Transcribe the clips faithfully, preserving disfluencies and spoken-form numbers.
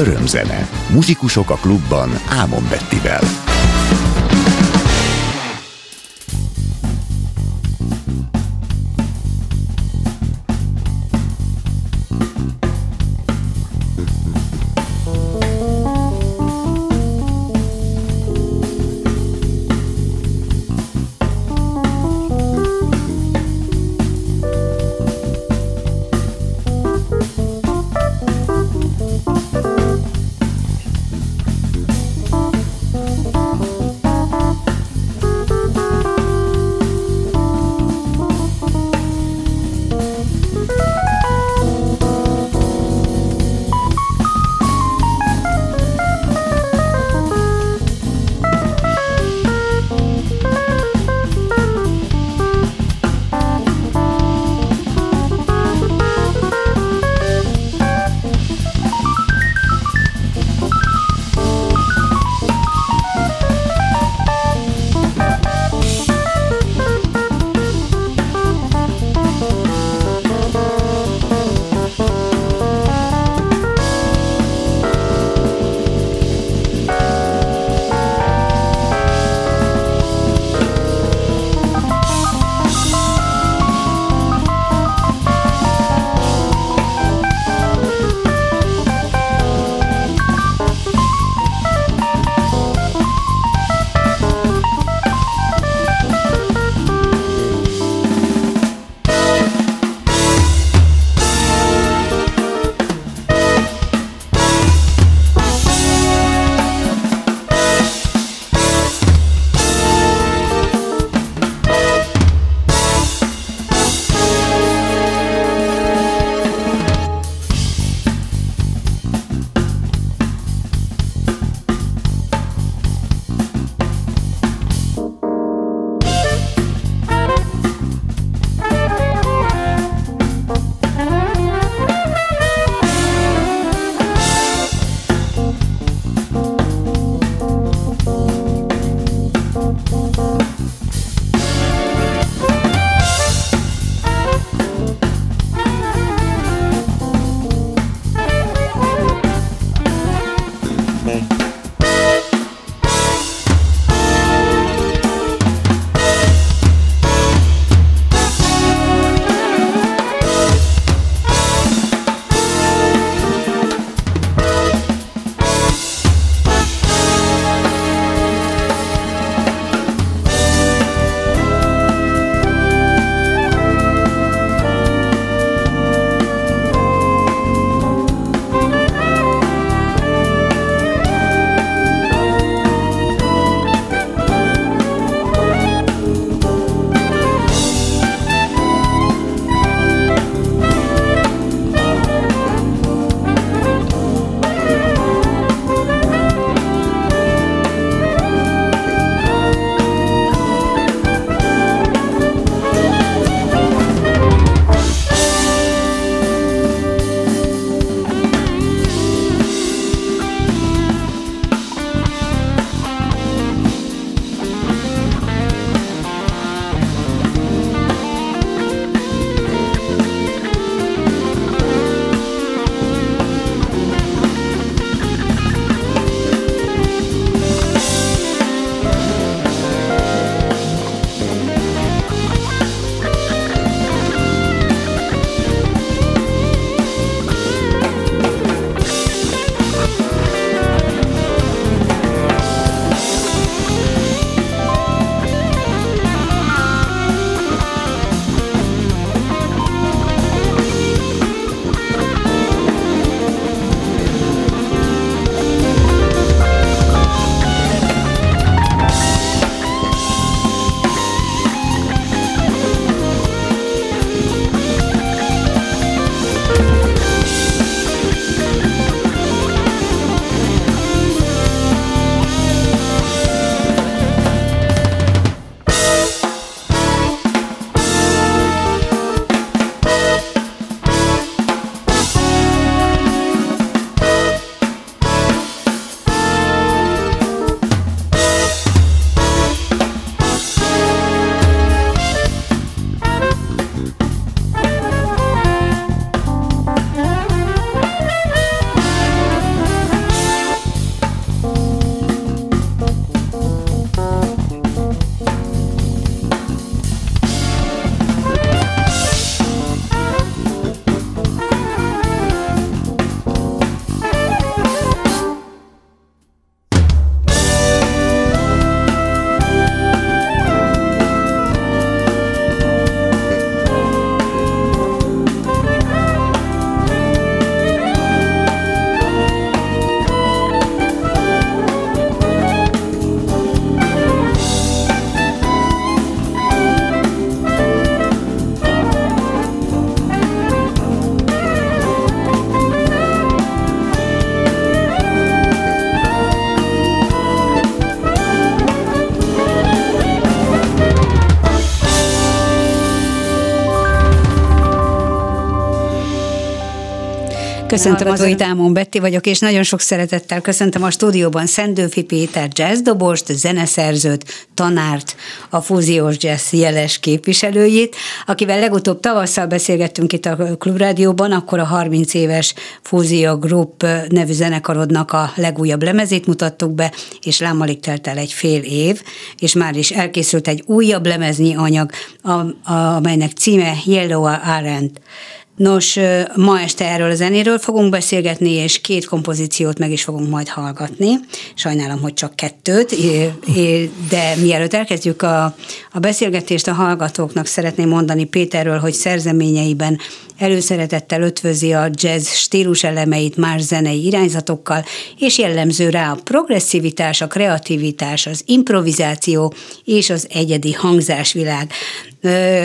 Örömzene. Muzsikusok a klubban Ámon Bettivel. Thank you. Köszöntöm az új támon, Betti vagyok, és nagyon sok szeretettel köszöntöm a stúdióban Szendőfi Péter jazzdobost, zeneszerzőt, tanárt, a fúziós jazz jeles képviselőjét, akivel legutóbb tavasszal beszélgettünk itt a Klubrádióban, akkor a harminc éves Fusion Group nevű zenekarodnak a legújabb lemezét mutattuk be, és lámmalig telt el egy fél év, és már is elkészült egy újabb lemeznyi anyag, amelynek címe Yellow Alert. Nos, ma este erről a zenéről fogunk beszélgetni, és két kompozíciót meg is fogunk majd hallgatni. Sajnálom, hogy csak kettőt, de mielőtt elkezdjük a, a beszélgetést, a hallgatóknak szeretném mondani Péterről, hogy szerzeményeiben előszeretettel ötvözi a jazz stílus elemeit más zenei irányzatokkal, és jellemző rá a progresszivitás, a kreativitás, az improvizáció és az egyedi hangzásvilág.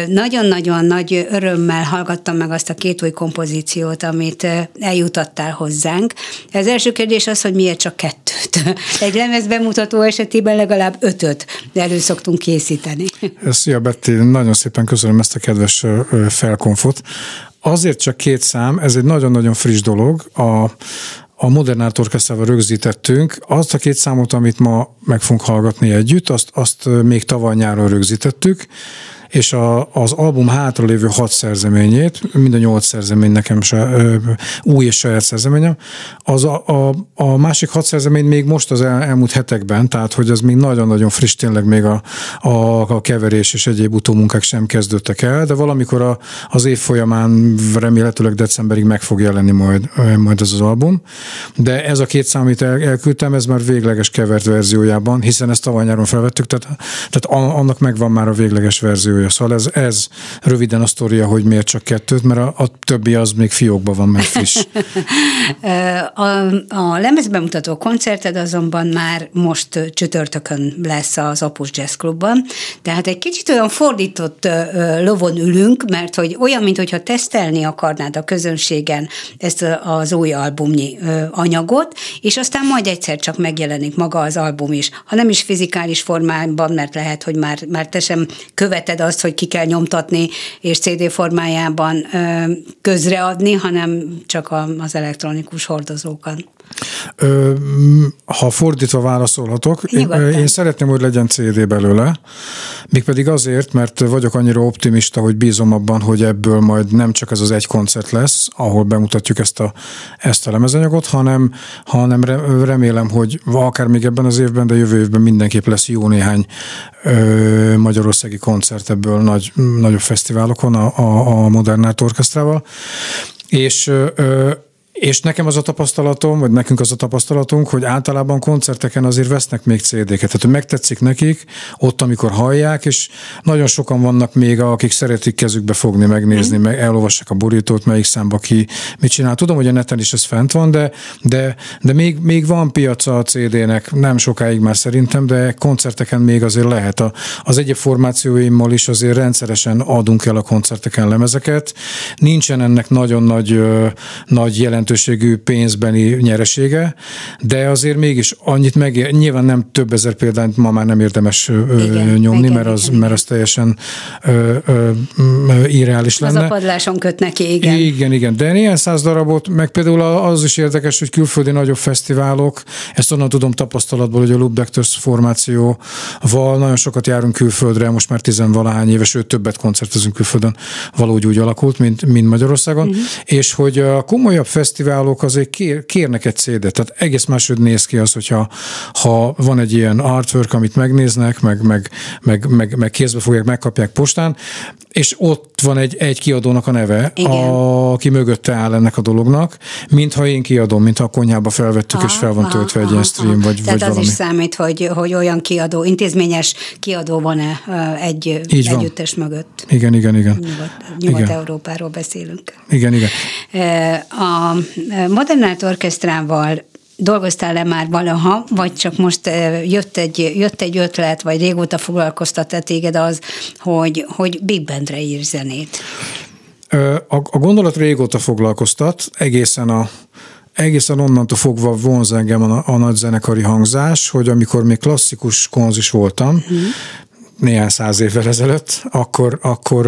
Nagyon-nagyon nagy örömmel hallgattam meg azt a két új kompozíciót, amit eljutattál hozzánk. Az első kérdés az, hogy miért csak kettőt? Egy lemez bemutató esetében legalább ötöt elő szoktunk készíteni. Szia Betty, nagyon szépen köszönöm ezt a kedves felkonfot. Azért csak két szám, ez egy nagyon-nagyon friss dolog, a A Modern Art Orchestrával rögzítettünk. Azt a két számot, amit ma meg fogunk hallgatni együtt, azt, azt még tavaly nyáron rögzítettük, és a, az album hátra lévő hat szerzeményét, mind a nyolc szerzemény nekem se, új és saját szerzeményem, az a, a, a másik hat szerzemény még most az el, elmúlt hetekben, tehát hogy az még nagyon-nagyon friss, tényleg még a, a, a keverés és egyéb utómunkák sem kezdődtek el, de valamikor a, az év folyamán, remélhetőleg decemberig meg fog jelenni majd, majd ez az album. De ez a két szám, amit el, elküldtem, ez már végleges kevert verziójában, hiszen ezt tavaly nyáron felvettük, tehát, tehát annak megvan már a végleges verziója. Szóval ez, ez röviden a sztoria, hogy miért csak kettőt, mert a, a többi az még fiókban van, meg friss. a, a lemezbemutató koncerted azonban már most csütörtökön lesz az Apus Jazz Clubban, tehát egy kicsit olyan fordított lovon ülünk, mert hogy olyan, mintha tesztelni akarnád a közönségen ezt az új albumnyi anyagot, és aztán majd egyszer csak megjelenik maga az album is. Ha nem is fizikális formában, mert lehet, hogy már, már te sem követed azt, hogy ki kell nyomtatni és cé dé formájában közreadni, hanem csak az elektronikus hordozókat. Ö, ha fordítva válaszolhatok, én, én szeretném, hogy legyen cé dé belőle, mégpedig azért, mert vagyok annyira optimista, hogy bízom abban, hogy ebből majd nem csak ez az egy koncert lesz, ahol bemutatjuk ezt a, ezt a lemezanyagot, hanem, hanem remélem, hogy akár még ebben az évben, de jövő évben mindenképp lesz jó néhány ö, magyarországi koncert ebből nagy, nagyobb fesztiválokon a, a, a Modern Art Orchestrával, és ö, És nekem az a tapasztalatom, vagy nekünk az a tapasztalatunk, hogy általában koncerteken azért vesznek még cé déket. Tehát, hogy megtetszik nekik ott, amikor hallják, és nagyon sokan vannak még, akik szeretik kezükbe fogni, megnézni, meg elolvassák a borítót, melyik számba ki mit csinál. Tudom, hogy a neten is ez fent van, de, de, de még, még van piaca a cé dének, nem sokáig már szerintem, de koncerteken még azért lehet. A, az egyéb formációimmal is azért rendszeresen adunk el a koncerteken lemezeket. Nincsen ennek nagyon nagy, ö, nagy jelentősége, pénzbeni nyeresége, de azért mégis annyit megér, nyilván nem több ezer példányt ma már nem érdemes igen, nyomni, igen, mert, az, igen. mert az teljesen ö, ö, irreális lenne. Az a padláson köt neki, igen. Igen, igen, de ilyen száz darabot, meg például az is érdekes, hogy külföldi nagyobb fesztiválok, ezt onnan tudom tapasztalatból, hogy a Loop Doctors formációval nagyon sokat járunk külföldre, most már tizenvalahány éves, sőt többet koncertezünk külföldön, valahogy úgy alakult, mint, mint Magyarországon, uh-huh. és hogy a komolyabb fesztiválok fesztiválok azért kér, kérnek egy cé dét, tehát egész máshogy néz ki az, hogyha ha van egy ilyen artwork, amit megnéznek, meg, meg, meg, meg, meg kézbe fogják, megkapják postán, és ott van egy, egy kiadónak a neve, a, aki mögötte áll ennek a dolognak, mintha én kiadom, mintha a konyhába felvettük, aha, és fel van töltve egy ilyen stream, vagy, tehát vagy valami. Az is számít, hogy, hogy olyan kiadó, intézményes kiadó van-e egy Így együttes van. mögött. Igen, igen, igen. Nyugat-Európáról Nyugat beszélünk. Igen, igen. A Modern Art Orchestrával dolgoztál-e már valaha, vagy csak most jött egy, jött egy ötlet, vagy régóta foglalkoztatta téged az, hogy, hogy big bandre ír zenét? A, a gondolat régóta foglalkoztat, egészen a Egészen onnantól fogva vonz engem a, a nagyzenekari hangzás, hogy amikor még klasszikus konz is voltam, mm. néhány száz évvel ezelőtt, akkor, akkor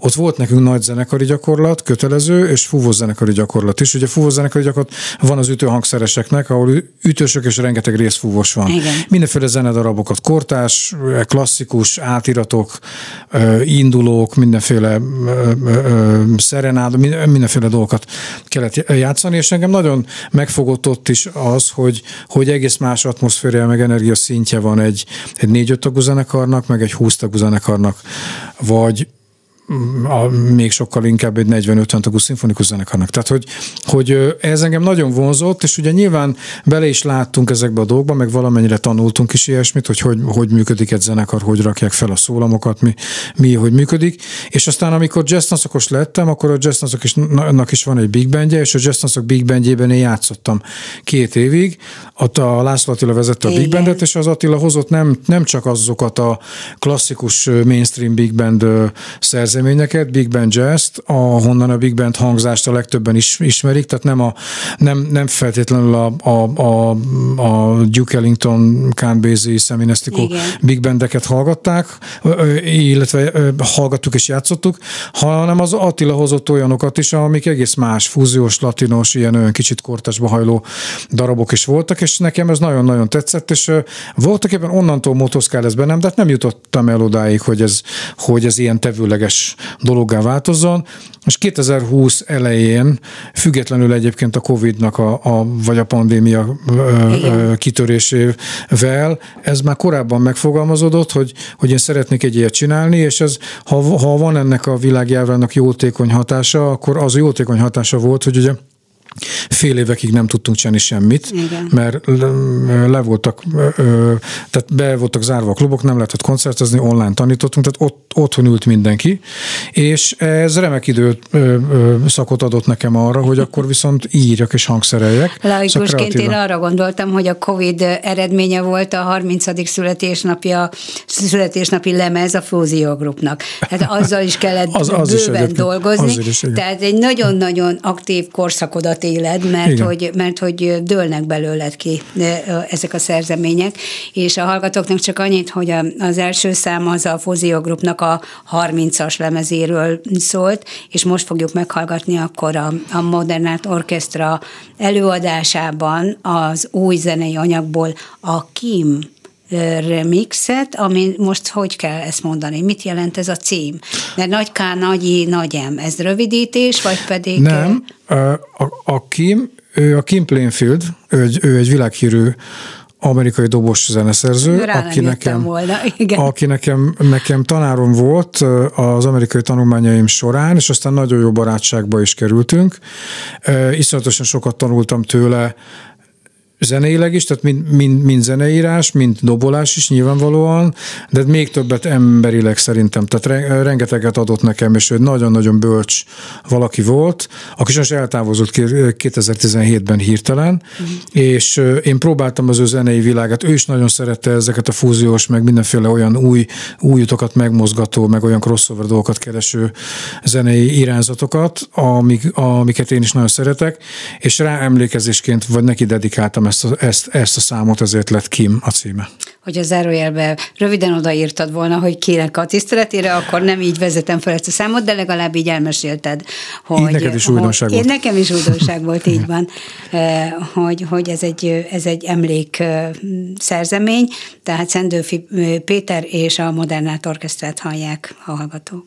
ott volt nekünk nagy zenekari gyakorlat, kötelező, és fúvós zenekari gyakorlat is. Ugye fúvós zenekari gyakorlat van az ütőhangszereseknek, ahol ütősök és rengeteg részfúvós van. Igen. Mindenféle zenedarabokat, kortás, klasszikus, átiratok, indulók, mindenféle szerenáda, mindenféle dolgokat kellett játszani, és engem nagyon megfogott ott is az, hogy, hogy egész más atmoszféria meg energia szintje van egy, egy négy-öt tagú zenekarnak, meg egy húsz tagú zenekarnak, vagy a, még sokkal inkább egy negyven-ötven tagú szimfonikus zenekarnak. Tehát, hogy, hogy ez engem nagyon vonzott, és ugye nyilván bele is láttunk ezekbe a dolgokba, meg valamennyire tanultunk is ilyesmit, hogy hogy, hogy működik egy zenekar, hogy rakják fel a szólamokat, mi, mi hogy működik, és aztán amikor jazztanszakos lettem, akkor a jazztanszaknak is van egy big bandje, és a jazztanszak big bandjében én játszottam két évig, ott a László Attila vezette a big bandet, és az Attila hozott nem, nem csak azokat a klasszikus mainstream big band szerzőket, big band jazz-t, ahonnan a big band hangzást a legtöbben is ismerik, tehát nem, a, nem, nem feltétlenül a, a, a, a Duke Ellington, Count Basie, Sam Inestikó big bandeket hallgatták, illetve hallgattuk és játszottuk, hanem az Attila hozott olyanokat is, amik egész más, fúziós, latinos, ilyen olyan kicsit kortásba hajló darabok is voltak, és nekem ez nagyon-nagyon tetszett, és voltak éppen onnantól motoszkál ez bennem, de hát nem jutottam el odáig, hogy ez, hogy ez ilyen tevőleges dologgá változzon, és kétezer-húsz elején, függetlenül egyébként a Covid-nak a, a, vagy a pandémia ö, ö, kitörésével, ez már korábban megfogalmazódott, hogy, hogy én szeretnék egy ilyet csinálni, és ez, ha, ha van ennek a világjárványnak jótékony hatása, akkor az jótékony hatása volt, hogy ugye fél évekig nem tudtunk csinálni semmit, igen, mert le, le voltak, tehát be voltak zárva a klubok, nem lehetett koncertezni, online tanítottunk, tehát ott, otthon ült mindenki, és ez remek időszakot adott nekem arra, hogy akkor viszont írjak és hangszereljek. Laikusként én arra gondoltam, hogy a Covid eredménye volt a harmincadik születésnapja, születésnapi lemez a Fusion Groupnak. Tehát azzal is kellett az, az bőven is dolgozni, is, tehát egy nagyon-nagyon aktív korszakodat éled, mert hogy, mert hogy dőlnek belőled ki ezek a szerzemények, és a hallgatóknak csak annyit, hogy a, az első szám az a Fusion Groupnak a harmincas lemezéről szólt, és most fogjuk meghallgatni akkor a, a Modern Art Orchestra előadásában az új zenei anyagból a Kim remixet, ami most hogy kell ezt mondani? Mit jelent ez a cím? Mert nagy K, nagy I, nagy M. Ez rövidítés, vagy pedig... Nem, a, a Kim, ő a Kim Plainfield, ő egy, ő egy világhírű amerikai dobos zeneszerző, aki nekem, volna, aki nekem, nekem tanárom volt az amerikai tanulmányaim során, és aztán nagyon jó barátságba is kerültünk. Iszonyatosan sokat tanultam tőle, zeneileg is, tehát mind, mind, mind zeneírás, mind dobolás is nyilvánvalóan, de még többet emberileg szerintem. Tehát rengeteget adott nekem, és ő nagyon-nagyon bölcs valaki volt, aki sajnos eltávozott kétezer-tizenhétben hirtelen, mm. és én próbáltam az ő zenei világát, ő is nagyon szerette ezeket a fúziós, meg mindenféle olyan új, új utokat megmozgató, meg olyan crossover dolgokat kereső zenei irányzatokat, amik, amiket én is nagyon szeretek, és rá emlékezésként, vagy neki dedikáltam Ezt a, ezt, ezt a számot, ezért lett Kim a címe. Hogy a zárójelben röviden odaírtad volna, hogy kinek a tiszteletére, akkor nem így vezetem fel ezt a számot, de legalább így elmesélted, hogy... Így neked is újdonság volt. Én nekem is újdonság volt, így van, hogy, hogy ez egy, ez egy emlék szerzemény, tehát Szendőfi Péter és a Modern Art Orchestrát hallják a hallgatók.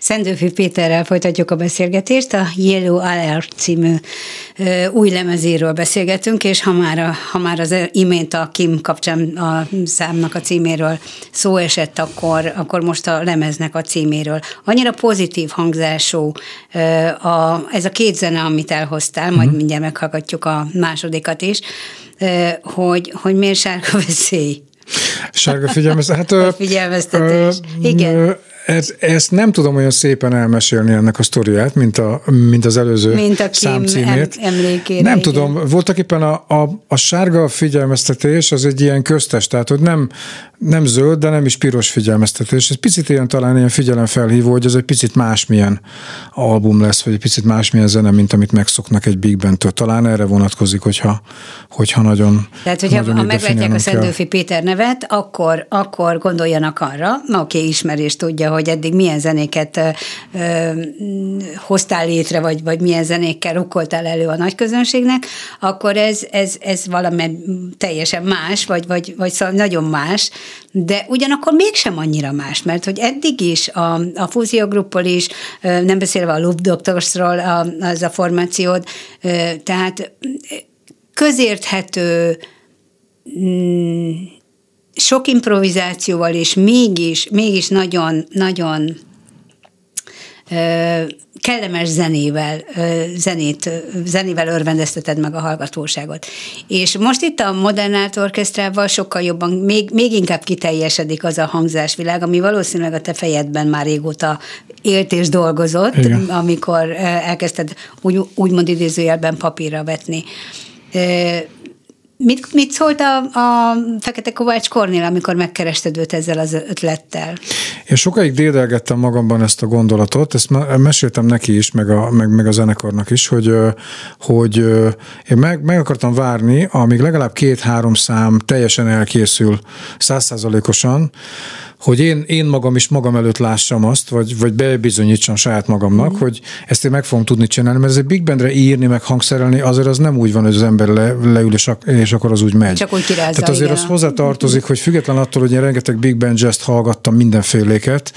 Szendőfi Péterrel folytatjuk a beszélgetést, a Yellow Alert című ö, új lemezéről beszélgetünk, és ha már, a, ha már az imént a Kim kapcsán a számnak a címéről szó esett, akkor, akkor most a lemeznek a címéről. Annyira pozitív hangzású ö, a, ez a két zene, amit elhoztál, mm-hmm. majd mindjárt meghallgatjuk a másodikat is, ö, hogy, hogy miért sárga veszély? Sárga figyelmeztetés. Figyelmeztetés, igen. Ez, ezt nem tudom olyan szépen elmesélni ennek a sztoriát, mint, a, mint az előző mint a számcímét. Emlékére, nem igen. tudom, voltak éppen a, a, a sárga figyelmeztetés, az egy ilyen köztes, tehát hogy nem, nem zöld, de nem is piros figyelmeztetés. Ez picit ilyen talán ilyen figyelemfelhívó, hogy ez egy picit másmilyen album lesz, vagy egy picit másmilyen zene, mint amit megszoknak egy Big Bandtől. Talán erre vonatkozik, hogyha, hogyha nagyon Tehát, hogyha nagyon ha megvetják a Szendőfi Péter nevet, akkor, akkor gondoljanak arra, aki ismerést tudja, hogy eddig milyen zenéket ö, ö, hoztál létre, vagy, vagy milyen zenékkel rukkoltál elő a nagyközönségnek, akkor ez, ez, ez valami teljesen más, vagy, vagy, vagy szóval nagyon más, de ugyanakkor mégsem annyira más, mert hogy eddig is a, a Fusion Groupból is, ö, nem beszélve a Loop Doctorsról a, az a formációd, ö, tehát közérthető m- sok improvizációval, és mégis, mégis nagyon, nagyon kellemes zenével, zenét, zenével örvendezteted meg a hallgatóságot. És most itt a Modern Art Orchestrával sokkal jobban, még, még inkább kiteljesedik az a hangzásvilág, ami valószínűleg a te fejedben már régóta élt és dolgozott, igen, amikor elkezdted úgy, úgymond idézőjelben papírra vetni. Mit, mit szólt a, a Fekete Kovács Kornél, amikor megkerested őt ezzel az ötlettel? Én sokáig dédelgettem magamban ezt a gondolatot, ezt meséltem neki is, meg a, meg, meg a zenekarnak is, hogy, hogy én meg, meg akartam várni, amíg legalább két-három szám teljesen elkészül száz százalékosan, hogy én, én magam is magam előtt lássam azt, vagy, vagy bebizonyítsam saját magamnak, mm. hogy ezt én meg fogom tudni csinálni, mert ezért big bandre írni, meg hangszerelni, azért az nem úgy van, hogy az ember le, leül és, ak- és akkor az úgy megy. Csak úgy kirázza. Tehát azért igen, az hozzátartozik, hogy független attól, hogy én rengeteg big band jazzt hallgattam, mindenféléket,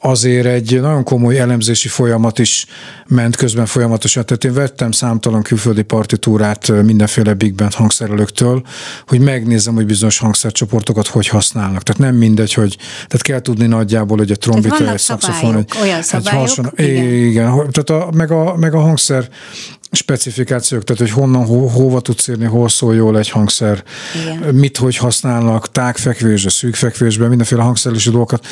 azért egy nagyon komoly elemzési folyamat is ment közben folyamatosan. Tehát én vettem számtalan külföldi partitúrát mindenféle big band hangszerelőktől, hogy megnézzem, hogy bizonyos hangszercsoportokat hogy használnak. Tehát nem mindegy, hogy tehát kell tudni nagyjából, hogy a trombita, egy szaxofon, egy, olyan szabályok, egy hason, igen. igen, tehát a, meg, a, meg a hangszer specifikációk, tehát hogy honnan, ho, hova tudsz érni, hol szól jól egy hangszer, igen, mit, hogy használnak, tágfekvésre, szűkfekvésben, mindenféle hangszerelési dolgokat,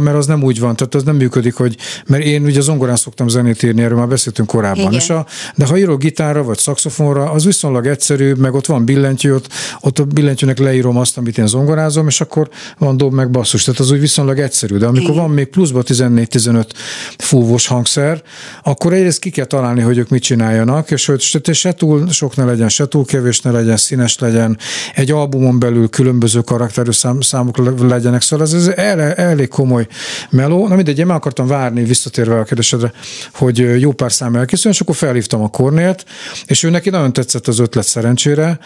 mert az nem úgy van, tehát az nem működik, hogy, mert én ugye zongorán szoktam zenét írni, erről már beszéltünk korábban, és a, de ha írok gitárra vagy szaxofonra, az viszonylag egyszerűbb, meg ott van billentyű, ott, ott a billentyűnek leírom azt, amit én zongorázom, és akkor van dob meg basszus, tehát az úgy viszonylag egyszerű, de amikor igen, van még pluszba tizennégy-tizenöt fúvós hangszer, akkor egyrészt ki kell találni, hogy ők mit csináljanak, és hogy se túl sok ne legyen, se túl kevés ne legyen, színes legyen, egy albumon belül különböző karakterű szám, számok legyenek, szóval ez, ez el, elég komoly meló. Na mindegy, én már akartam várni, visszatérve a kérdésedre, hogy jó pár szám elkészül, és akkor felhívtam a Kornélt, és ő neki nagyon tetszett az ötlet szerencsére.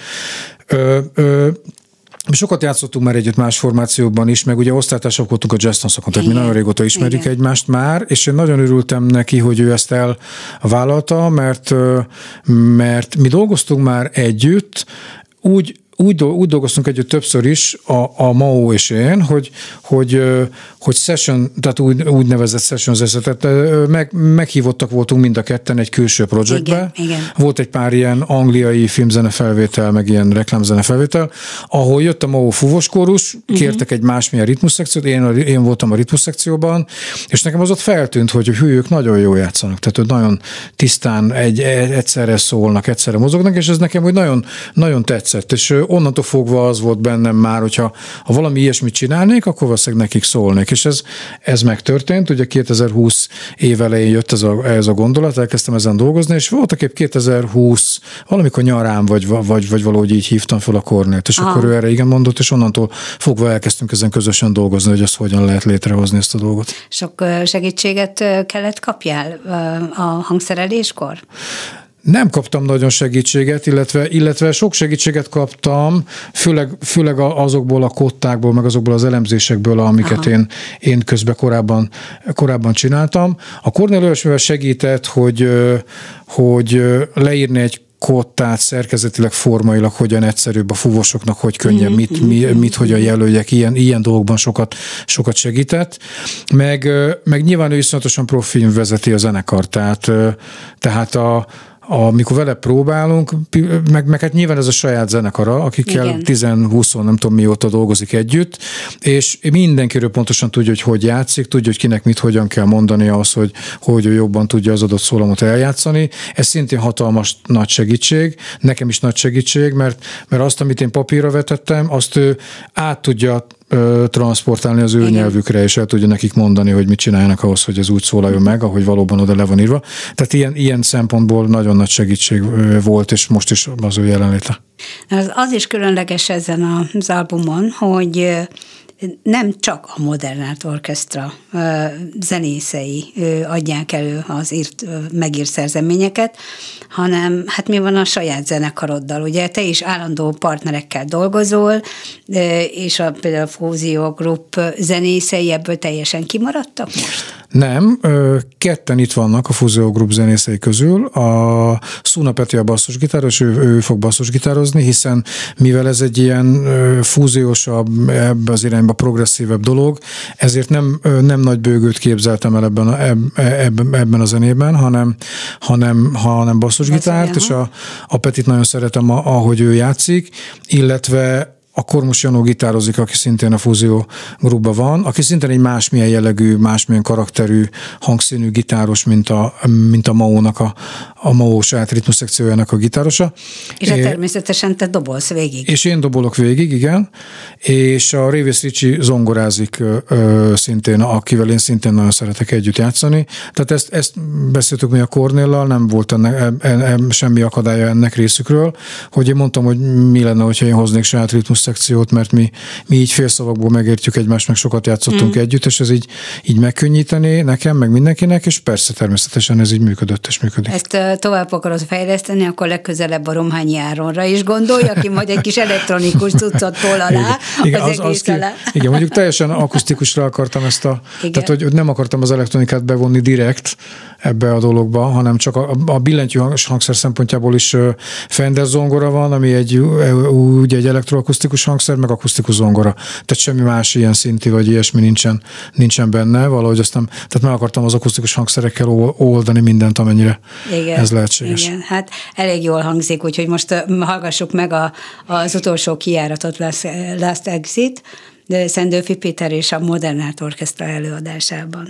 Ö, ö, Sokat játszottunk már együtt más formációban is, meg ugye osztálytársak voltunk a jazz tanszakon, tehát mi nagyon régóta ismerjük igen, egymást már, és én nagyon örültem neki, hogy ő ezt elvállalta, mert, mert mi dolgoztunk már együtt, úgy, Úgy, úgy dolgoztunk együtt többször is a, a Mao és én, hogy, hogy, hogy session, tehát úgy, úgynevezett session zeszetet, meg, meghívottak voltunk mind a ketten egy külső projektbe. Igen, igen. Volt egy pár ilyen angliai filmzene felvétel, meg ilyen reklámzene felvétel, ahol jött a Mao fúvós kórus, kértek uh-huh. egy másmilyen ritmusszekciót, én, én voltam a ritmusszekcióban, és nekem az ott feltűnt, hogy hű, ők nagyon jól játszanak, tehát ők nagyon tisztán egy, egyszerre szólnak, egyszerre mozognak, és ez nekem úgy nagyon, nagyon tetszett, és onnantól fogva az volt bennem már, hogyha ha valami ilyesmit csinálnék, akkor valószínűleg nekik szólnék. És ez, ez megtörtént, ugye kétezer-húsz év elején jött ez a, ez a gondolat, elkezdtem ezen dolgozni, és voltak épp kétezer-húsz, valamikor nyarán, vagy, vagy, vagy valahogy így hívtam fel a Kornélt, és aha, akkor ő erre igen mondott, és onnantól fogva elkezdtünk ezen közösen dolgozni, hogy azt hogyan lehet létrehozni ezt a dolgot. Sok segítséget kellett kapjál a hangszereléskor? Nem kaptam nagyon segítséget, illetve, illetve sok segítséget kaptam, főleg, főleg azokból a kottákból, meg azokból az elemzésekből, amiket én, én közben korábban, korábban csináltam. A Kornél olyasmivel segített, hogy, hogy leírni egy kottát szerkezetileg, formailag hogyan egyszerűbb a fúvosoknak, hogy könnyen, mit, mit, mit hogyan jelöljek, ilyen, ilyen dolgokban sokat, sokat segített. Meg, meg nyilván ő iszonyatosan profin vezeti a zenekar, tehát, tehát a amikor vele próbálunk, meg, meg hát nyilván ez a saját zenekara, akikkel tíz-húsz nem tudom mióta dolgozik együtt, és mindenkiről pontosan tudja, hogy hogy játszik, tudja, hogy kinek mit, hogyan kell mondani ahhoz, hogy, hogy jobban tudja az adott szólamot eljátszani. Ez szintén hatalmas nagy segítség, nekem is nagy segítség, mert, mert azt, amit én papírra vetettem, azt ő át tudja transzportálni az ő igen, nyelvükre, és el tudja nekik mondani, hogy mit csináljanak ahhoz, hogy ez úgy szólaljon meg, ahogy valóban oda le van írva. Tehát ilyen, ilyen szempontból nagyon nagy segítség volt, és most is az ő jelenléte. Az, az is különleges ezen az albumon, hogy nem csak a Modern Art Orchestra zenészei adják elő az írt, megírt szerzeményeket, hanem hát mi van a saját zenekaroddal, ugye te is állandó partnerekkel dolgozol, és a, például a Fusion Group zenészei ebből teljesen kimaradtak most? Nem, ketten itt vannak a Fusion Group zenészei közül. A Szuna Peti a basszusgitáros, ő, ő fog basszusgitározni, hiszen mivel ez egy ilyen fúziósabb, ebbe az irányba progresszívebb dolog, ezért nem, nem nagy bőgőt képzeltem el ebben a, ebben, ebben a zenében, hanem, hanem, hanem basszusgitárt, és a, a Petit nagyon szeretem, ahogy ő játszik, illetve a Kormus Janó gitározik, aki szintén a Fusion Groupban van, aki szintén egy másmilyen jellegű, másmilyen karakterű, hangszínű gitáros, mint a, mint a Maónak, a, a Maó saját ritmusszekciójának a gitárosa. És é, természetesen te dobolsz végig. És én dobolok végig, igen. És a Révis Ritchie zongorázik ö, szintén, akivel én szintén nagyon szeretek együtt játszani. Tehát ezt, ezt beszéltük mi a Kornéllal, nem volt ennek, en, en, en, semmi akadálya ennek részükről, hogy én mondtam, hogy mi lenne, hogyha én hoznék saját ritmusszekciót, szekciót, mert mi, mi így félszavakból megértjük egymást, meg sokat játszottunk mm. együtt, és ez így, így megkönnyíteni nekem, meg mindenkinek, és persze természetesen ez így működött, és működik. Ezt tovább akarod fejleszteni, akkor legközelebb a Romhányi Áronra is gondolj, aki majd egy kis elektronikus cuccot tol alá, igen, az, az egész az alá. Ki, igen, mondjuk teljesen akusztikusra akartam ezt a, igen. tehát hogy nem akartam az elektronikát bevonni direkt ebbe a dologba, hanem csak a, a billentyű hangszer szempontjából is Fender zongora van, ami egy, úgy egy elektroakusztikus hangszer, meg akusztikus zongora. Tehát semmi más ilyen szinti, vagy ilyesmi nincsen, nincsen benne, valahogy azt nem, tehát meg akartam az akusztikus hangszerekkel oldani mindent, amennyire igen, ez lehetséges. Igen, hát elég jól hangzik, úgyhogy most hallgassuk meg a, az utolsó kijáratot, Last, Last Exit, Szendőfi Péter és a Modern Art Orchestra előadásában.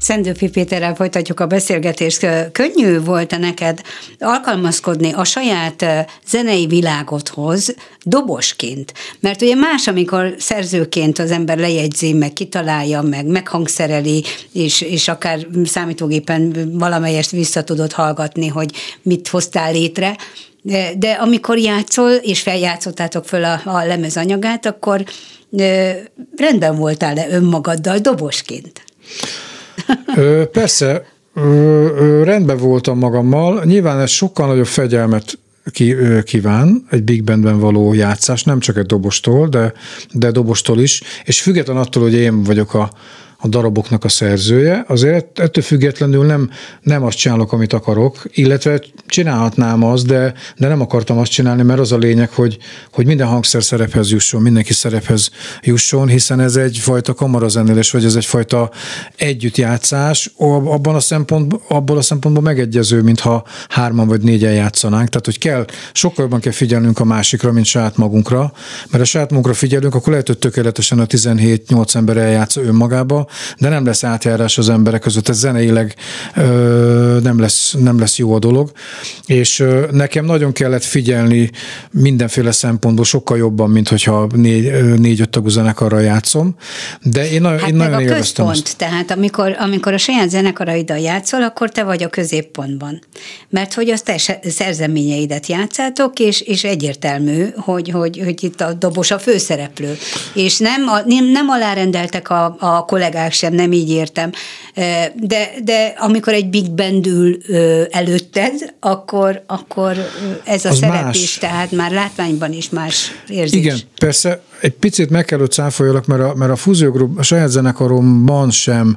Szendőfi Péterrel folytatjuk a beszélgetést. Könnyű volt-e neked alkalmazkodni a saját zenei világodhoz dobosként? Mert ugye más, amikor szerzőként az ember lejegyzi, meg kitalálja, meg meghangszereli, és, és akár számítógépen valamelyest vissza tudod hallgatni, hogy mit hoztál létre. De, de amikor játszol, és feljátszottátok föl a, a lemez anyagát, akkor rendben voltál-e önmagaddal dobosként? Ö, persze, ö, rendben voltam magammal. Nyilván ez sokkal nagyobb fegyelmet ki, ö, kíván egy big bandben való játszás, nem csak egy dobostól, de, de dobostól is, és független attól, hogy én vagyok a, a daraboknak a szerzője, azért ettől függetlenül nem, nem azt csinálok, amit akarok, illetve csinálhatnám azt, de, de nem akartam azt csinálni, mert az a lényeg, hogy, hogy minden hangszer szerephez jusson, mindenki szerephez jusson, hiszen ez egyfajta kamarazennélés, vagy ez egyfajta együttjátszás, abban a szempontból, abból a szempontból megegyező, mintha hárman vagy négyen játszanánk, tehát hogy kell, sokkal jobban kell figyelnünk a másikra, mint saját magunkra, mert a saját magunkra figyelünk, akkor lehet, hogy tökéletesen a tizenhét nyolc ember eljátsza önmagába, de nem lesz átjárás az emberek között, ez zeneileg ö, nem, lesz, nem lesz jó a dolog, és ö, nekem nagyon kellett figyelni mindenféle szempontból sokkal jobban, mint hogyha négy-öt négy, tagú zenekarra játszom, de én, hát én nagyon élveztem. Hát a központ, ezt. Tehát amikor, amikor a saját zenekaraiddal játszol, akkor te vagy a középpontban, mert hogy azt te szerzeményeidet játszátok, és, és egyértelmű, hogy, hogy, hogy itt a dobos a főszereplő, és nem, a, nem, nem alárendeltek a, a kollégák sem, nem így értem. De, de amikor egy big band ül előtted, akkor, akkor ez a az szerep más. Is, tehát már látványban is más érzés. Igen, persze, egy picit meg kell, hogy cáfoljalak, mert a, mert a Fusion Group a saját zenekaromban sem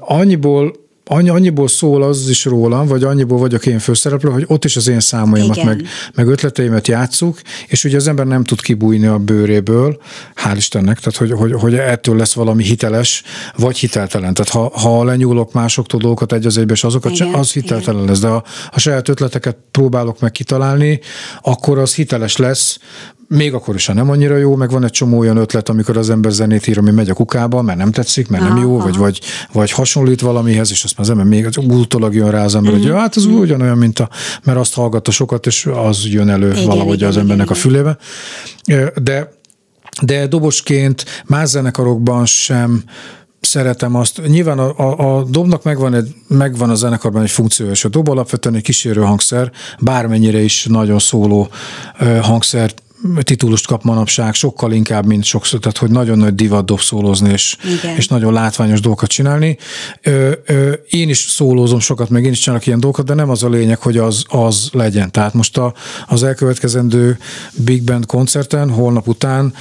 annyiból Annyiból szól az is rólam, vagy annyiból vagyok én főszereplő, hogy ott is az én számaimat, meg, meg ötleteimet játsszuk, és ugye az ember nem tud kibújni a bőréből, hál' Istennek, tehát hogy, hogy, hogy ettől lesz valami hiteles, vagy hiteltelen. Tehát ha, ha lenyúlok másoktól dolgokat egy az egybe, és azokat igen, sem, az hiteltelen igen. lesz. De ha a saját ötleteket próbálok meg kitalálni, akkor az hiteles lesz, még akkor is, ha nem annyira jó, meg van egy csomó olyan ötlet, amikor az ember zenét ír, ami megy a kukába, mert nem tetszik, mert aha, nem jó, vagy, vagy, vagy hasonlít valamihez, és azt már az ember még utólag jön rá az ember, mm-hmm. hogy hát ez ugyanolyan, mint a, mert azt hallgatta sokat, és az jön elő igen, valahogy igen, az embernek igen, a fülébe. De, de dobosként más zenekarokban sem szeretem azt. Nyilván a, a, a dobnak megvan, egy, megvan a zenekarban egy funkció, és a dob alapvetően egy kísérő hangszer, bármennyire is nagyon szóló hangszer, titulust kap manapság, sokkal inkább, mint sokszor, tehát hogy nagyon nagy divat dob szólózni, és, és nagyon látványos dolgokat csinálni. Ö, ö, én is szólózom sokat, meg én is csinálok ilyen dolgokat, de nem az a lényeg, hogy az, az legyen. Tehát most a, az elkövetkezendő Big Band koncerten, holnap után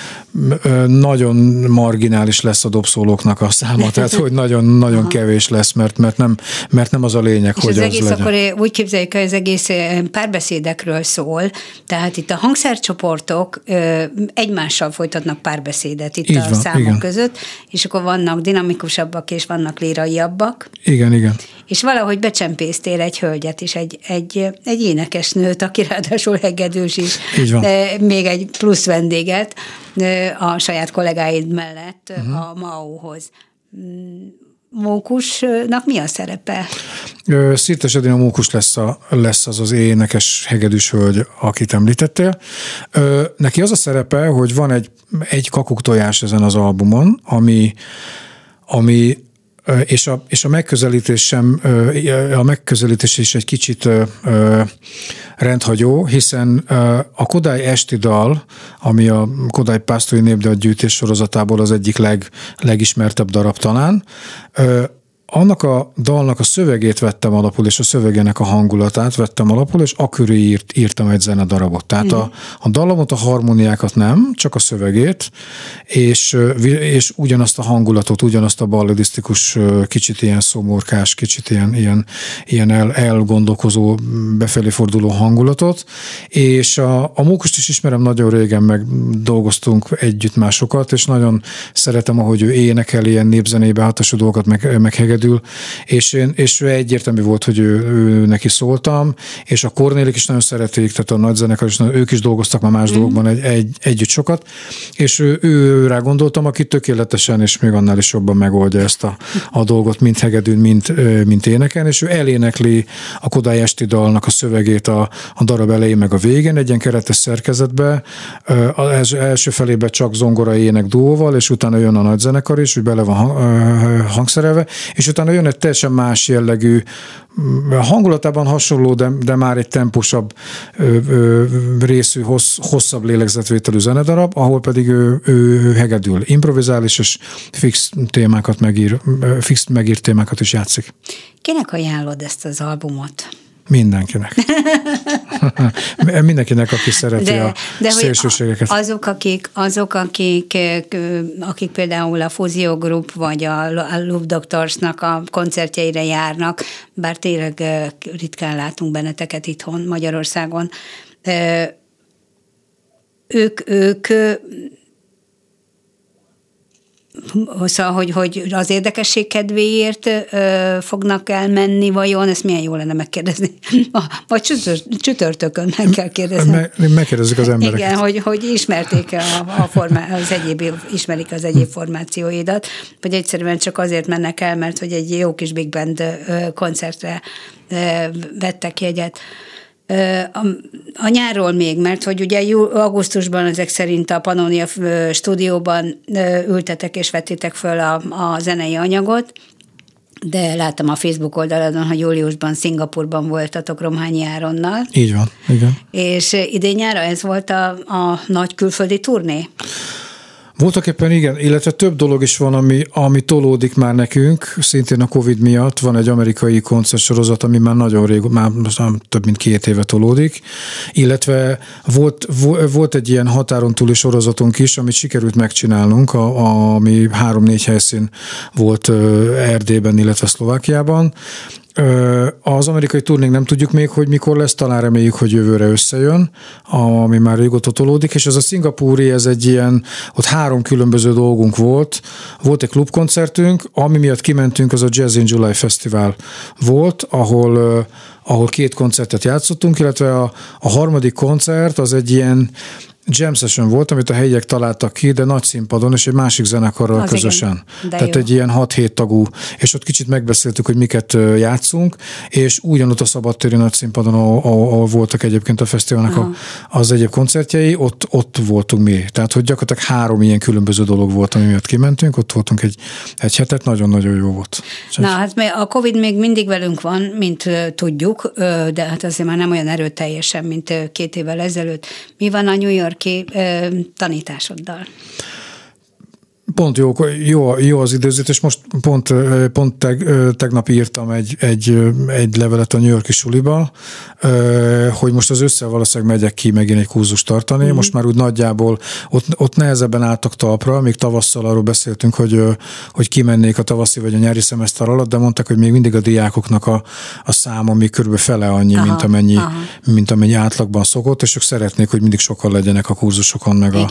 ö, nagyon marginális lesz a dobszólóknak a száma, tehát hogy nagyon-nagyon kevés lesz, mert, mert, nem, mert nem az a lényeg, és hogy az, az egész legyen. Akkor úgy képzeljük, hogy az egész párbeszédekről szól, tehát itt a hangszercsoport egymással folytatnak párbeszédet itt így a van, számok igen. között, és akkor vannak dinamikusabbak, és vannak líraiabbak. Igen, igen. És valahogy becsempésztél egy hölgyet is, egy, egy, egy énekesnőt, aki ráadásul hegedűs is, még egy plusz vendéget a saját kollégáid mellett uh-huh. a Maóhoz. Mókusnak mi a szerepe? Szirtes Edina Mókus lesz, a, lesz az az énekes hegedűs hölgy, akit említettél. Ö, neki az a szerepe, hogy van egy, egy kakuktojás ezen az albumon, ami, ami és a, és a megközelítés sem, a megközelítés is egy kicsit rendhagyó, hiszen a Kodály Esti dal, ami a Kodály pásztori népdalgyűjtés sorozatából az egyik leg, legismertebb darab talán, annak a dalnak a szövegét vettem alapul, és a szövegének a hangulatát vettem alapul, és aköré írt, írtam egy zenedarabot. Tehát mm. a, a dallamot, a harmóniákat nem, csak a szövegét, és, és ugyanazt a hangulatot, ugyanazt a balladisztikus, kicsit ilyen szomorkás, kicsit ilyen, ilyen, ilyen el, elgondolkozó, befelé forduló hangulatot, és a, a Mókust is ismerem nagyon régen, meg dolgoztunk együtt másokat, és nagyon szeretem, ahogy ő énekel ilyen népzenébe hatású dolgokat, meg, meg és, én, és egyértelmű volt, hogy ő, ő neki szóltam, és a Kornélik is nagyon szeretik, tehát a nagy zenekar is, ők is dolgoztak már más mm. dolgokban egy, egy, együtt sokat, és ő, ő rá gondoltam, aki tökéletesen, és még annál is jobban megoldja ezt a, a dolgot, mint hegedűn, mint, mint éneken, és ő elénekli a Kodály Esti dalnak a szövegét a, a darab elején, meg a végén, egy ilyen keretes szerkezetbe, az első felében csak zongorai ének duóval, és utána jön a nagy zenekar is, hogy bele van hangszerelve, és utána jön egy teljesen más jellegű, hangulatában hasonló, de, de már egy temposabb ö, ö, részű, hossz, hosszabb lélegzetvételű zenedarab, ahol pedig ő, ő, ő hegedül, improvizális és fix témákat megír, fix megírt témákat is játszik. Kinek ajánlod ezt az albumot? Mindenkinek. Mindenkinek, aki szereti de, a de szélsőségeket. Azok, akik, azok akik, akik például a Fusion Group vagy a Loop Doctorsnak a koncertjeire járnak, bár tényleg ritkán látunk benneteket itthon, Magyarországon, ők, ők szóval, hogy, hogy az érdekesség kedvéért ö, fognak elmenni, vajon ezt milyen jó lenne megkérdezni? Vagy csütörtökön meg kell kérdezni. Meg, megkérdezzük az embereket. Igen, hogy, hogy ismerték a, a formá, az egyéb, ismerik az egyéb formációidat, vagy egyszerűen csak azért mennek el, mert hogy egy jó kis big band koncertre vettek jegyet. A, a nyárról még, mert hogy ugye jú, augusztusban ezek szerint a Pannonia stúdióban ültetek és vettétek föl a, a zenei anyagot, de láttam a Facebook oldaladon, hogy júliusban Szingapurban voltatok Romhányi Áronnal. Így van, igen. És idén nyára ez volt a, a nagy külföldi turné? Voltak éppen igen, illetve több dolog is van, ami, ami tolódik már nekünk, szintén a Covid miatt. Van egy amerikai koncertsorozat, ami már nagyon rég, már több mint két éve tolódik, illetve volt, volt egy ilyen határon túli sorozatunk is, amit sikerült megcsinálnunk, a, a, ami három-négy helyszín volt Erdélyben, illetve Szlovákiában. Az amerikai turnénk nem tudjuk még, hogy mikor lesz, talán reméljük, hogy jövőre összejön, ami már régóta tolódik, és ez a szingapúri, ez egy ilyen, ott három különböző dolgunk volt, volt egy klubkoncertünk, ami miatt kimentünk, az a Jazz in July Festival volt, ahol, ahol két koncertet játszottunk, illetve a, a harmadik koncert az egy ilyen jam session volt, amit a helyiek találtak ki, de nagy színpadon, és egy másik zenekarral az közösen. Tehát jó. Egy ilyen hat-hét tagú, és ott kicsit megbeszéltük, hogy miket játszunk, és ugyanott a szabadtéri nagy színpadon, ahol, ahol voltak egyébként a fesztiválnak a, az egyéb koncertjei, ott, ott voltunk mi. Tehát, hogy gyakorlatilag három ilyen különböző dolog volt, ami miatt kimentünk, ott voltunk egy, egy hetet, nagyon-nagyon jó volt. Na, hát a Covid még mindig velünk van, mint tudjuk, de hát azért már nem olyan erőteljesen, mint két évvel ezelőtt. Mi van a New York Ki, ö, tanításoddal? Pont jó, jó, jó az időzítés. Most pont, pont teg, tegnap írtam egy, egy, egy levelet a New York-i suliba, hogy most az ősszel valószínűleg megyek ki megint egy kurzust tartani. Mm-hmm. Most már úgy nagyjából ott, ott nehezebben álltak talpra, még tavasszal arról beszéltünk, hogy, hogy kimennék a tavaszi vagy a nyári szemeszter alatt, de mondták, hogy még mindig a diákoknak a, a száma még körülbelül fele annyi, aha, mint, amennyi, mint amennyi átlagban szokott, és ők szeretnék, hogy mindig sokan legyenek a kurzusokon, meg, a,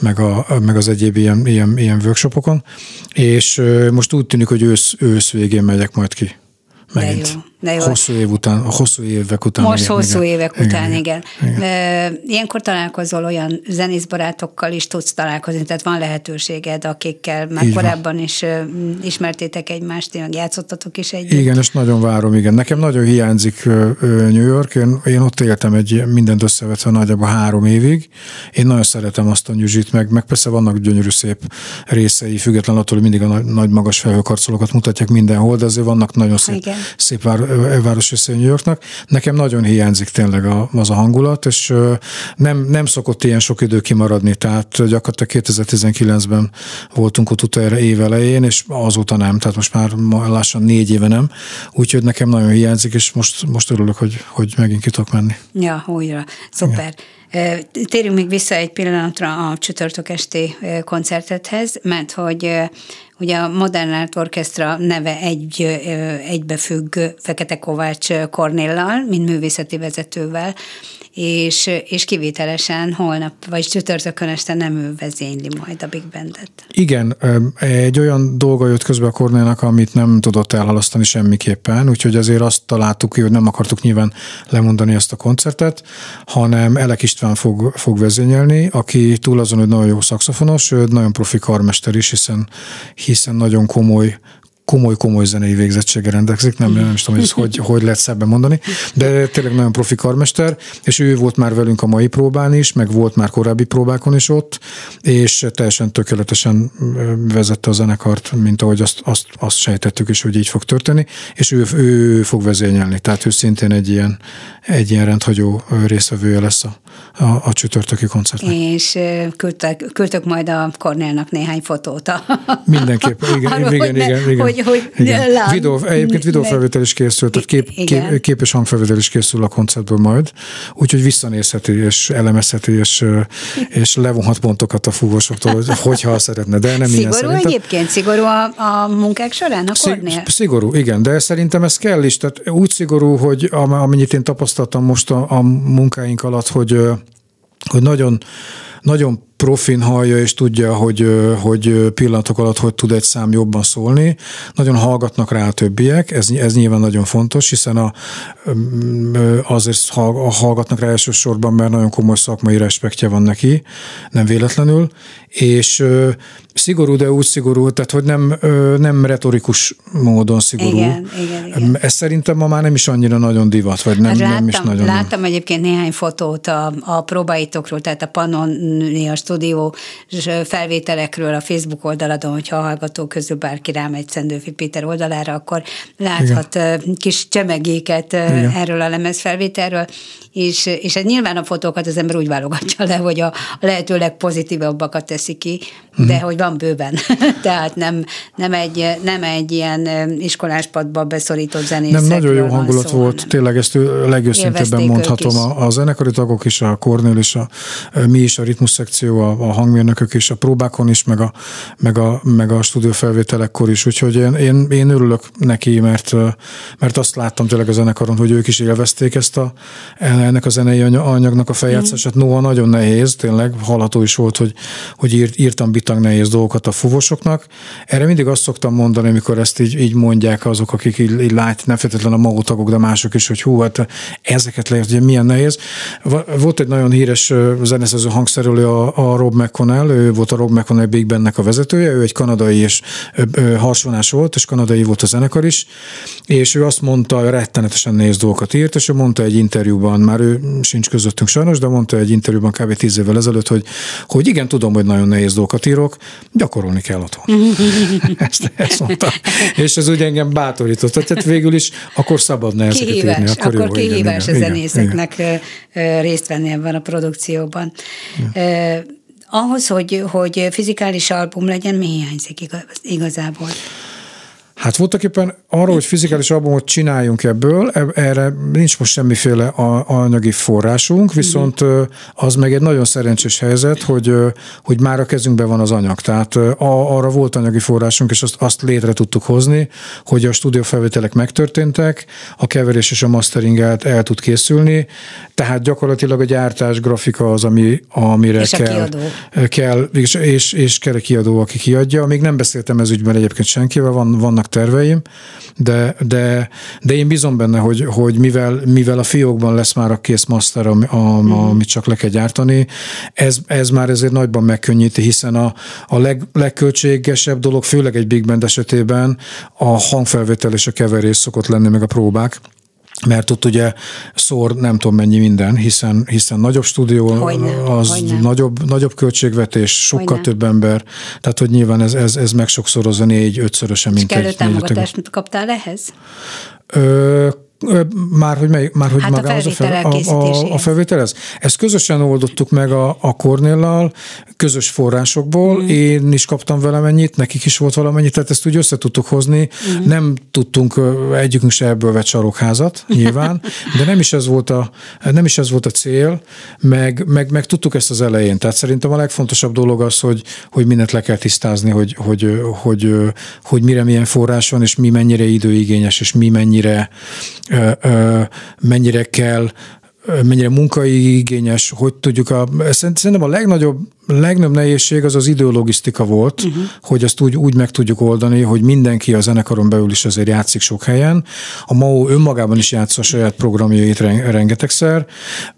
meg, a, meg az egyéb ilyen, ilyen, ilyen workshopokon, és most úgy tűnik, hogy ősz, ősz végén megyek majd ki. Megint. Hosszú év után, hosszú évek után. Most igen, hosszú igen. évek igen, után, igen. igen. igen. Ilyenkor találkozol olyan zenészbarátokkal is, tudsz találkozni, tehát van lehetőséged, akikkel már így korábban van. Is ismertétek egymást, tényleg játszottatok is együtt. Igen, és nagyon várom, igen. Nekem nagyon hiányzik New York, én, én ott éltem egy mindent összevetve nagyjából három évig. Én nagyon szeretem azt a nyüzsit, meg, meg persze vannak gyönyörű szép részei, független attól, hogy mindig a nagy, nagy magas felhőkarcolókat mutatják mindenhol, de azért vannak nagyon szép, szép vár, város részei New Yorknak. Nekem nagyon hiányzik tényleg a, az a hangulat, és nem, nem szokott ilyen sok idő kimaradni, tehát gyakorlatilag kétezer-tizenkilencben voltunk ott utoljára év elején, és azóta nem, tehát most már lassan négy éve nem, úgyhogy nekem nagyon hiányzik, és most, most örülök, hogy, hogy megint ki tudok menni. Ja, újra. Szuper. Igen. Térjünk még vissza egy pillanatra a csütörtök esti koncertethez, mert hogy ugye a Modern Art Orchestra neve egy, egybefügg Fekete Kovács Kornéllal, mint művészeti vezetővel, és, és kivételesen holnap, vagy csütörtökön este nem ő vezényli majd a Big Bandet. Igen, egy olyan dolga jött közbe a Kornélnak, amit nem tudott elhalasztani semmiképpen, úgyhogy azért azt találtuk ki, hogy nem akartuk nyilván lemondani ezt a koncertet, hanem Elek István fog, fog vezényelni, aki túl azon, hogy nagyon jó szaxofonos, nagyon profi karmester is, hiszen hiszen nagyon komoly, komoly-komoly zenei végzettsége rendelkezik, nem, nem is tudom, hogy, hogy hogy lehet szebben mondani, de tényleg nagyon profi karmester, és ő volt már velünk a mai próbán is, meg volt már korábbi próbákon is ott, és teljesen tökéletesen vezette a zenekart, mint ahogy azt, azt, azt sejtettük is, hogy így fog történni, és ő, ő fog vezényelni, tehát ő szintén egy ilyen, egy ilyen rendhagyó résztvevője lesz a, a, a csütörtöki koncertnek. És küldtök, küldtök majd a Kornélnak néhány fotót. A... Mindenképp, igen, arról, igen, igen, ne, igen. Hogy Hogy lám, Videó, egyébként videófelvétel is készül, tehát kép, kép, kép és hangfelvétel is készül a koncertből majd, úgyhogy visszanézheti és elemezheti, és, és levonhat pontokat a fúvósoktól, hogyha szeretne, de nem szigorú ilyen szerintem. Szigorú egyébként? Szigorú a, a munkák során a Kornél? Szigorú, igen, de szerintem ez kell is, tehát úgy szigorú, hogy amennyit én tapasztaltam most a, a munkáink alatt, hogy, hogy nagyon nagyon profin hallja, és tudja, hogy, hogy pillanatok alatt hogy tud egy szám jobban szólni. Nagyon hallgatnak rá a többiek, ez, ez nyilván nagyon fontos, hiszen a, azért hallgatnak rá elsősorban, mert nagyon komoly szakmai respektje van neki, nem véletlenül, és szigorú, de úgy szigorú, tehát hogy nem, nem retorikus módon szigorú. Igen, igen, igen. Ez szerintem ma már nem is annyira nagyon divat, vagy nem, láttam, nem is nagyon. Láttam nem. Egyébként néhány fotót a, a próbáitokról, tehát a Pannonia stúdió felvételekről a Facebook oldaladon, hogyha a hallgatók közül bárki rámegy Szendőfi Péter oldalára, akkor láthat igen. kis csemegéket igen. erről a lemezfelvételről, és, és nyilván a fotókat az ember úgy válogatja le, hogy a lehető legpozitívabbakat teszi ki, de uh-huh. hogy van bőven. Tehát nem, nem, egy, nem egy ilyen iskoláspadba beszorított zenészekről van szó. Nagyon jó hangulat szó, volt, nem. Tényleg ezt legőszintebben mondhatom. A, a zenekari tagok is, a Kornél is, a, mi is, a ritmus szekció, a, a hangmérnökök is, a próbákon is, meg a, meg a, meg a stúdiófelvételekkor is. Úgyhogy én, én, én örülök neki, mert, mert azt láttam tényleg a zenekaron, hogy ők is élvezték ezt a, ennek a zenei anyagnak a feljátszását. Uh-huh. Noha nagyon nehéz, tényleg hallható is volt, hogy, hogy írt, írtam bitang nehéz dolgokat a fúvosoknak. Erre mindig azt szoktam mondani, amikor ezt így, így mondják azok, akik így, így látják, nem feltétlenül a magó tagok, de mások is, hogy hú, hát ezeket leért, hogy milyen nehéz. Volt egy nagyon híres zeneszerző hangszerelő, a, a Rob McConnell, ő volt a Rob McConnell Big Bandnek a vezetője, ő egy kanadai és harsonás volt, és kanadai volt a zenekar is, és ő azt mondta, rettenetesen nehéz dolgokat írt, és ő mondta egy interjúban, már ő sincs közöttünk sajnos, de mondta egy interjúban kb. tíz évvel ezelőtt, hogy, hogy igen, tudom, hogy nagyon nehéz dolgokat írok, gyakorolni kell otthon. ezt, ezt mondtam. És ez úgy engem bátorított. Tehát végül is akkor szabad ne ezeket kihívás, írni. Akkor, akkor jó, kihívás igen, a zenészeknek igen, igen. részt venni ebben a produkcióban. Igen. Uh, ahhoz, hogy, hogy fizikális album legyen, mi hiányzik igaz, igazából? Hát voltak éppen arra, hogy fizikális albumot csináljunk ebből, erre nincs most semmiféle anyagi forrásunk, viszont az meg egy nagyon szerencsés helyzet, hogy, hogy már a kezünkben van az anyag. Tehát arra volt anyagi forrásunk, és azt, azt létre tudtuk hozni, hogy a stúdiófelvételek megtörténtek, a keverés és a mastering el, el tud készülni, tehát gyakorlatilag a gyártás, grafika az, ami, amire és kell. kell és, és, és kell a kiadó, aki kiadja. Még nem beszéltem ez ügyben egyébként senkivel, van, vannak terveim, de, de, de én bízom benne, hogy, hogy mivel, mivel a fiókban lesz már a kész master, am, am, amit csak le kell gyártani, ez, ez már ezért nagyban megkönnyíti, hiszen a, a leg, legköltségesebb dolog, főleg egy big band esetében a hangfelvétel és a keverés szokott lenni, meg a próbák. Mert ott ugye szór nem tudom mennyi minden, hiszen, hiszen nagyobb stúdió, hogyne, az hogyne. Nagyobb, nagyobb költségvetés, sokkal hogyne. Több ember, tehát hogy nyilván ez, ez, ez meg sokszorozza négy-ötszörösen, mint egy... És kellő támogatást kaptál ehhez? Ö, Már hogy, mely, már, hogy hát maga a felvétel az a, a, a felvételhez. Ezt közösen oldottuk meg a, a Kornéllal, közös forrásokból, mm. én is kaptam vele mennyit, nekik is volt valamennyit, tehát ezt úgy össze tudtuk hozni. Mm. Nem tudtunk egyikünk se ebből vett sarokházat, nyilván, de nem is ez volt a, nem is ez volt a cél, meg, meg, meg tudtuk ezt az elején. Tehát szerintem a legfontosabb dolog az, hogy, hogy mindent le kell tisztázni, hogy, hogy, hogy, hogy, hogy mire milyen forrás van, és mi mennyire időigényes, és mi mennyire mennyire kell, mennyire munkaigényes, hogy tudjuk a... Szerintem a legnagyobb, legnagyobb nehézség az az időlogisztika volt, uh-huh. hogy ezt úgy, úgy meg tudjuk oldani, hogy mindenki a zenekaron belül is azért játszik sok helyen. A em á o önmagában is játsza a saját programjait rengetegszer.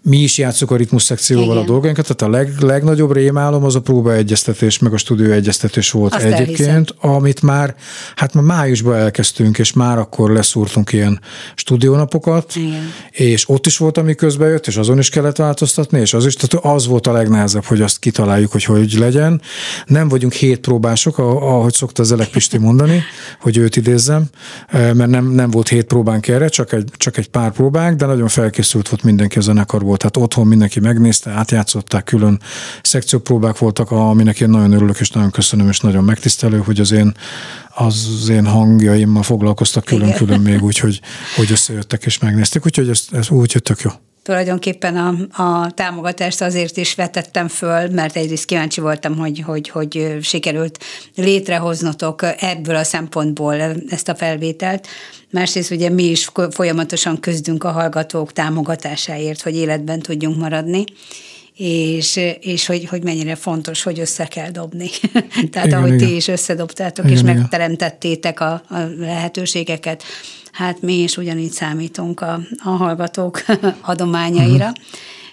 Mi is játszuk a ritmus szekcióval a dolgainkat, tehát a leg, legnagyobb rémálom az a próbaegyeztetés, meg a stúdióegyeztetés volt. Azt egyébként, amit már, hát már májusban elkezdtünk, és már akkor leszúrtunk ilyen stúdiónapokat, igen. és ott is volt, ami közben jött, és azon is kellett változtatni, és az is, tehát az volt a legnehezebb, hogy azt kitaláljuk, hogy hogy legyen. Nem vagyunk hét próbások, ahogy szokta az Elek Pisti mondani, hogy őt idézzem, mert nem, nem volt hét próbánk erre, csak egy, csak egy pár próbánk, de nagyon felkészült volt mindenki a zenekarból. Tehát otthon mindenki megnézte, átjátszották, külön szekciópróbák voltak, aminek én nagyon örülök, és nagyon köszönöm, és nagyon megtisztelő, hogy az én, az én hangjaimmal foglalkoztak külön-külön még, úgyhogy hogy összejöttek és megnézték. Úgyhogy ez, ez úgy, hogy tök jó. Tulajdonképpen a, a támogatást azért is vetettem föl, mert egyrészt kíváncsi voltam, hogy, hogy, hogy sikerült létrehoznotok ebből a szempontból ezt a felvételt. Másrészt ugye mi is folyamatosan küzdünk a hallgatók támogatásáért, hogy életben tudjunk maradni, és, és hogy, hogy mennyire fontos, hogy össze kell dobni. Tehát igen, ahogy igen. ti is összedobtátok, igen, és igen. megteremtettétek a, a lehetőségeket, hát mi is ugyanígy számítunk a, a hallgatók adományaira, uh-huh.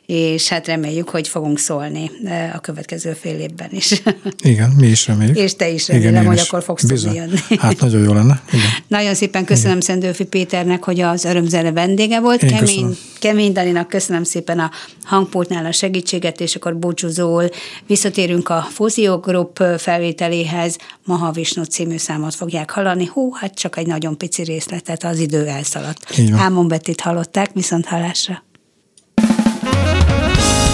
és hát reméljük, hogy fogunk szólni a következő fél évben is. Igen, mi is reméljük. És te is remélem, igen, hogy is. Akkor fogsz tudni jönni. Hát nagyon jó lenne. Igen. Nagyon szépen köszönöm Szendőfi Péternek, hogy az Örömzene vendége volt. Én Kemény, Kemény Daninak köszönöm szépen a hangpultnál a segítséget, és akkor búcsúzóul visszatérünk a Fusion Group felvételéhez. Mahavisnu című számot fogják hallani. Hú, hát csak egy nagyon pici részletet, az idő elszaladt. Ámon Bettit hallották, viszont hallásra.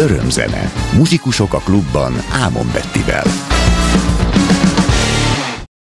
Örömzene. Muzsikusok a klubban Ámon Bettivel.